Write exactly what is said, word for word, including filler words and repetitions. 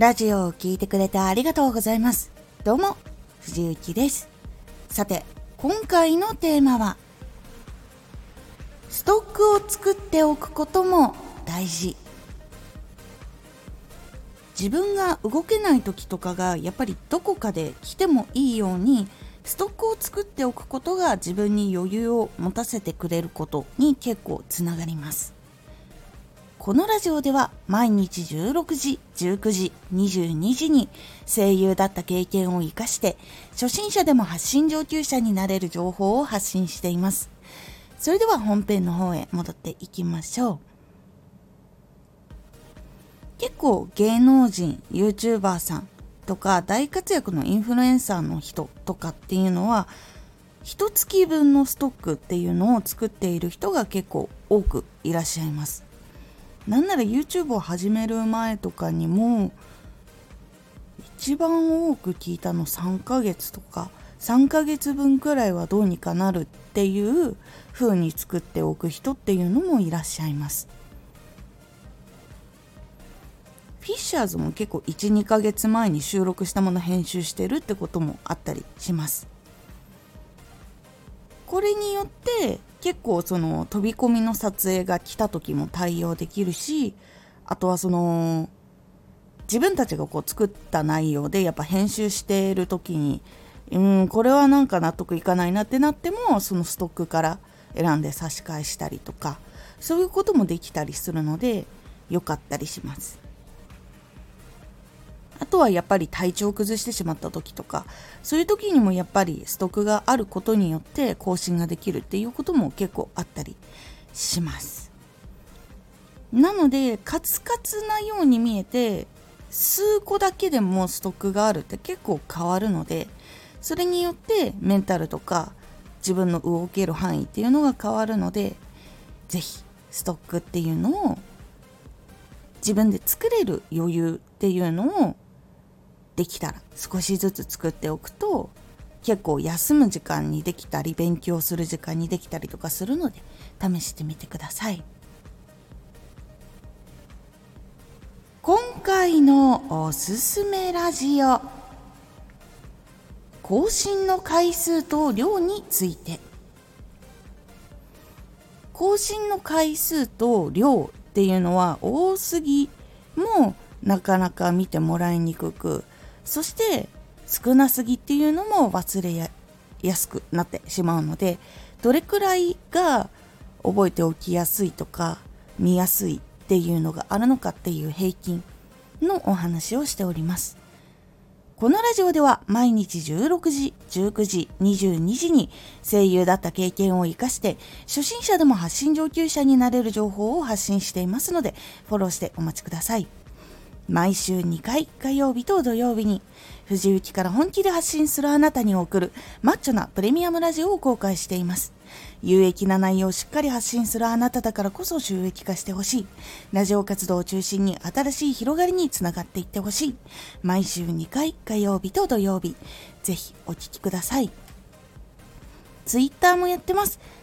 ラジオを聞いてくれてありがとうございます。どうも藤幸です。さて、今回のテーマはストックを作っておくことも大事。自分が動けない時とかがやっぱりどこかで来てもいいようにストックを作っておくことが自分に余裕を持たせてくれることに結構つながります。このラジオでは毎日じゅうろくじ、じゅうくじ、にじゅうにじに声優だった経験を生かして初心者でも発信上級者になれる情報を発信しています。それでは本編の方へ戻っていきましょう。結構芸能人、YouTuber さんとか大活躍のインフルエンサーの人とかっていうのは一月分のストックっていうのを作っている人が結構多くいらっしゃいます。なんなら YouTube を始める前とかにも一番多く聞いたのさんかげつとかさんかげつぶんくらいはどうにかなるっていう風に作っておく人っていうのもいらっしゃいます。フィッシャーズも結構 いち、にかげつまえに収録したもの編集してるってこともあったりします。これによって結構その飛び込みの撮影が来た時も対応できるし、あとはその自分たちがこう作った内容でやっぱ編集している時にうーんこれはなんか納得いかないなってなってもそのストックから選んで差し替えしたりとかそういうこともできたりするので良かったりします。あとはやっぱり体調を崩してしまった時とかそういう時にもやっぱりストックがあることによって更新ができるっていうことも結構あったりします。なのでカツカツなように見えて数個だけでもストックがあるって結構変わるのでそれによってメンタルとか自分の動ける範囲っていうのが変わるのでぜひストックっていうのを自分で作れる余裕っていうのをできたら少しずつ作っておくと結構休む時間にできたり勉強する時間にできたりとかするので試してみてください。今回のおすすめラジオ、更新の回数と量について。更新の回数と量っていうのは多すぎもなかなか見てもらいにくくそして少なすぎっていうのも忘れ や, やすくなってしまうのでどれくらいが覚えておきやすいとか見やすいっていうのがあるのかっていう平均のお話をしております。このラジオでは毎日じゅうろくじ、じゅうくじ、にじゅうにじに声優だった経験を生かして初心者でも発信上級者になれる情報を発信していますのでフォローしてお待ちください。毎週にかい、火曜日と土曜日に藤雪から本気で発信するあなたに送るマッチョなプレミアムラジオを公開しています。有益な内容をしっかり発信するあなただからこそ収益化してほしい。ラジオ活動を中心に新しい広がりにつながっていってほしい。毎週にかい、火曜日と土曜日、ぜひお聞きください。ツイッターもやってます。